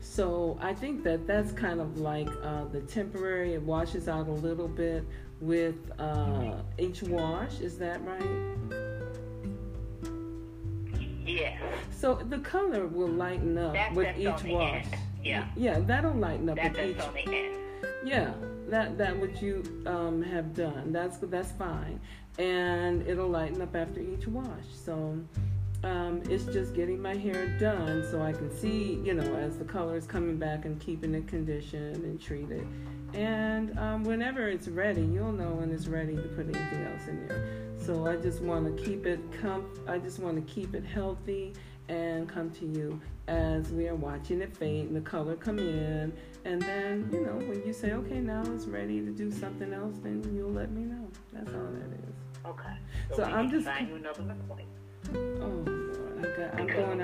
So I think that that's kind of like the temporary. It washes out a little bit with each wash. Is that right? Yes. So the color will lighten up with each wash. Yeah, that'll lighten up with each. On the end. Yeah, that what you have done. That's fine, and it'll lighten up after each wash. So it's just getting my hair done so I can see, as the color is coming back and keeping it conditioned and treated. And whenever it's ready, you'll know when it's ready to put anything else in there. So I just want to keep it healthy and come to you as we are watching it fade and the color come in. And then, when you say, okay, now it's ready to do something else, then you'll let me know. That's all that is. Okay. So I'm just... find you another appointment. Oh, Lord. I'm going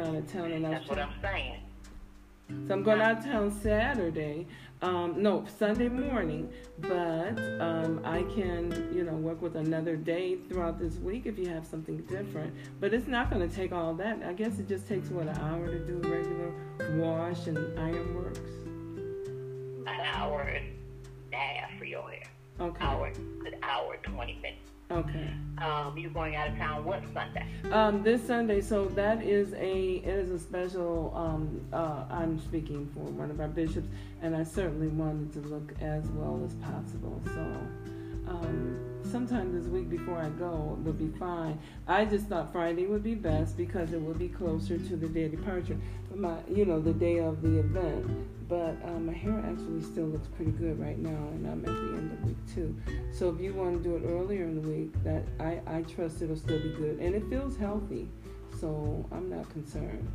out of town. And that's what I'm saying. So I'm going out of town Saturday. Sunday morning. But I can, work with another day throughout this week if you have something different. But it's not going to take all that. I guess it just takes, an hour to do regular wash and iron works? An hour and a half for your hair. Okay. An hour and 20 minutes. Okay. You're going out of town what Sunday? This Sunday. So it is a special, I'm speaking for one of our bishops, and I certainly wanted to look as well as possible. So sometime this week before I go will be fine. I just thought Friday would be best because it would be closer to the day of departure, the day of the event. But my hair actually still looks pretty good right now, and I'm at the end of week 2. So if you want to do it earlier in the week, that I trust it'll still be good, and it feels healthy, so I'm not concerned.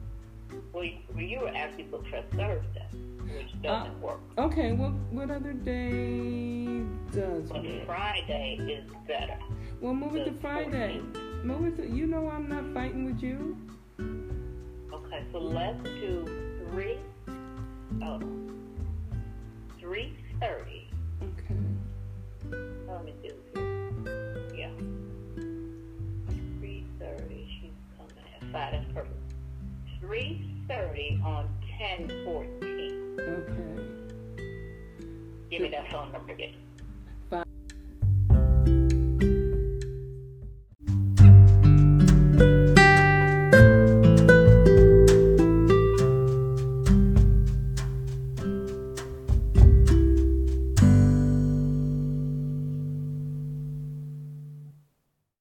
Well, you were asking for Thursday, which doesn't work. Okay, what other day does work? Friday is better. Well, move it to Friday. 14th. I'm not fighting with you. Okay, so let's do 3:30. Okay. Let me do this. Yeah. 3:30. She's coming at 5. That's perfect. 3:30 on 10/14. Okay. Give me that phone number again.